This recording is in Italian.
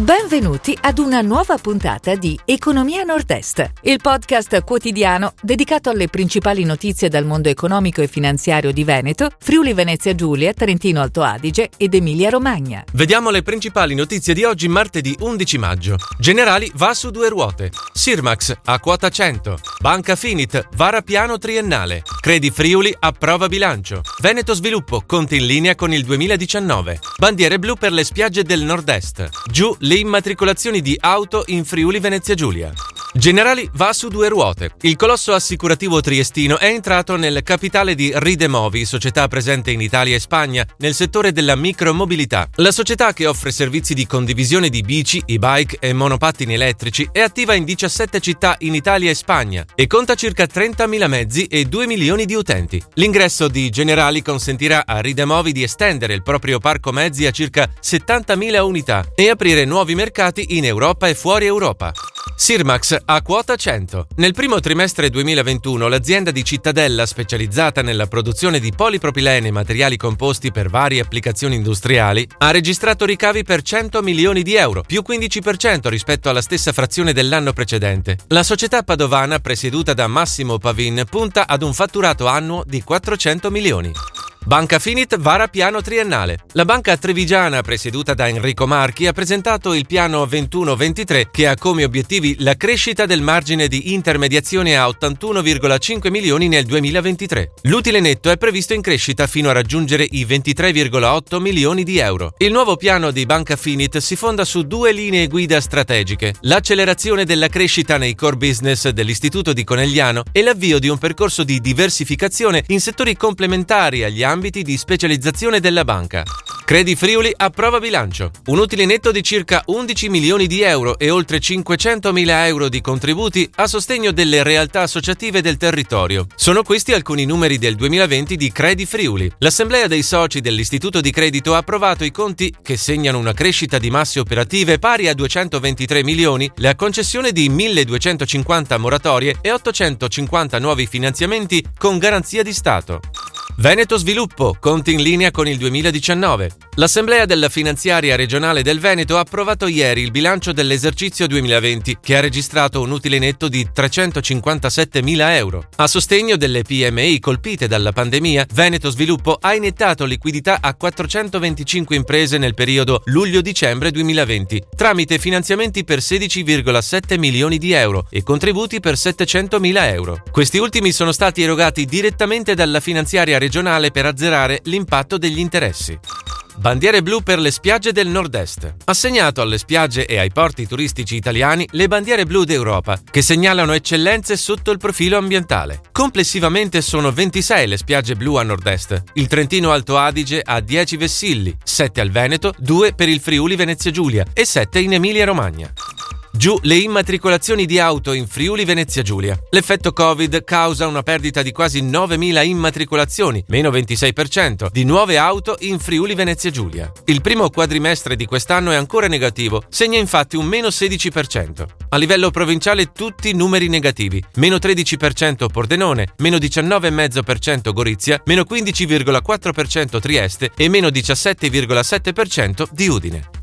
Benvenuti ad una nuova puntata di Economia Nord-Est, il podcast quotidiano dedicato alle principali notizie dal mondo economico e finanziario di Veneto, Friuli Venezia Giulia, Trentino Alto Adige ed Emilia Romagna. Vediamo le principali notizie di oggi, martedì 11 maggio. Generali va su due ruote. Sirmax a quota 100. Banca Finint vara piano triennale. CrediFriuli approva bilancio. Veneto Sviluppo conti in linea con il 2019. Bandiere blu per le spiagge del Nord-Est. Giù le immatricolazioni di auto in Friuli Venezia Giulia. Generali va su due ruote. Il colosso assicurativo triestino è entrato nel capitale di RideMovi, società presente in Italia e Spagna, nel settore della micromobilità. La società, che offre servizi di condivisione di bici, e-bike e monopattini elettrici, è attiva in 17 città in Italia e Spagna e conta circa 30.000 mezzi e 2 milioni di utenti. L'ingresso di Generali consentirà a RideMovi di estendere il proprio parco mezzi a circa 70.000 unità e aprire nuovi mercati in Europa e fuori Europa. Sirmax a quota 100. Nel primo trimestre 2021 l'azienda di Cittadella, specializzata nella produzione di polipropilene e materiali composti per varie applicazioni industriali, ha registrato ricavi per 100 milioni di euro, più 15% rispetto alla stessa frazione dell'anno precedente. La società padovana, presieduta da Massimo Pavin, punta ad un fatturato annuo di 400 milioni. Banca Finint vara piano triennale. La banca trevigiana, presieduta da Enrico Marchi, ha presentato il piano 21-23, che ha come obiettivi la crescita del margine di intermediazione a 81,5 milioni nel 2023. L'utile netto è previsto in crescita fino a raggiungere i 23,8 milioni di euro. Il nuovo piano di Banca Finint si fonda su due linee guida strategiche: l'accelerazione della crescita nei core business dell'Istituto di Conegliano e l'avvio di un percorso di diversificazione in settori complementari agli ambiti di specializzazione della banca. CrediFriuli approva bilancio. Un utile netto di circa 11 milioni di euro e oltre 500.000 euro di contributi a sostegno delle realtà associative del territorio. Sono questi alcuni numeri del 2020 di CrediFriuli. L'assemblea dei soci dell'Istituto di Credito ha approvato i conti che segnano una crescita di masse operative pari a 223 milioni, la concessione di 1.250 moratorie e 850 nuovi finanziamenti con garanzia di Stato. Veneto Sviluppo conti in linea con il 2019. L'Assemblea della Finanziaria Regionale del Veneto ha approvato ieri il bilancio dell'esercizio 2020, che ha registrato un utile netto di 357.000 euro. A sostegno delle PMI colpite dalla pandemia, Veneto Sviluppo ha iniettato liquidità a 425 imprese nel periodo luglio-dicembre 2020, tramite finanziamenti per 16,7 milioni di euro e contributi per 700.000 euro. Questi ultimi sono stati erogati direttamente dalla Finanziaria Regionale per azzerare l'impatto degli interessi. Bandiere blu per le spiagge del Nord-Est. Assegnato alle spiagge e ai porti turistici italiani le bandiere blu d'Europa, che segnalano eccellenze sotto il profilo ambientale. Complessivamente sono 26 le spiagge blu a Nord-Est. Il Trentino Alto Adige ha 10 vessilli, 7 al Veneto, 2 per il Friuli Venezia Giulia e 7 in Emilia Romagna. Giù le immatricolazioni di auto in Friuli Venezia Giulia. L'effetto Covid causa una perdita di quasi 9.000 immatricolazioni, meno 26%, di nuove auto in Friuli Venezia Giulia. Il primo quadrimestre di quest'anno è ancora negativo, segna infatti un meno 16%. A livello provinciale tutti numeri negativi: meno 13% Pordenone, meno 19,5% Gorizia, meno 15,4% Trieste e meno 17,7% di Udine.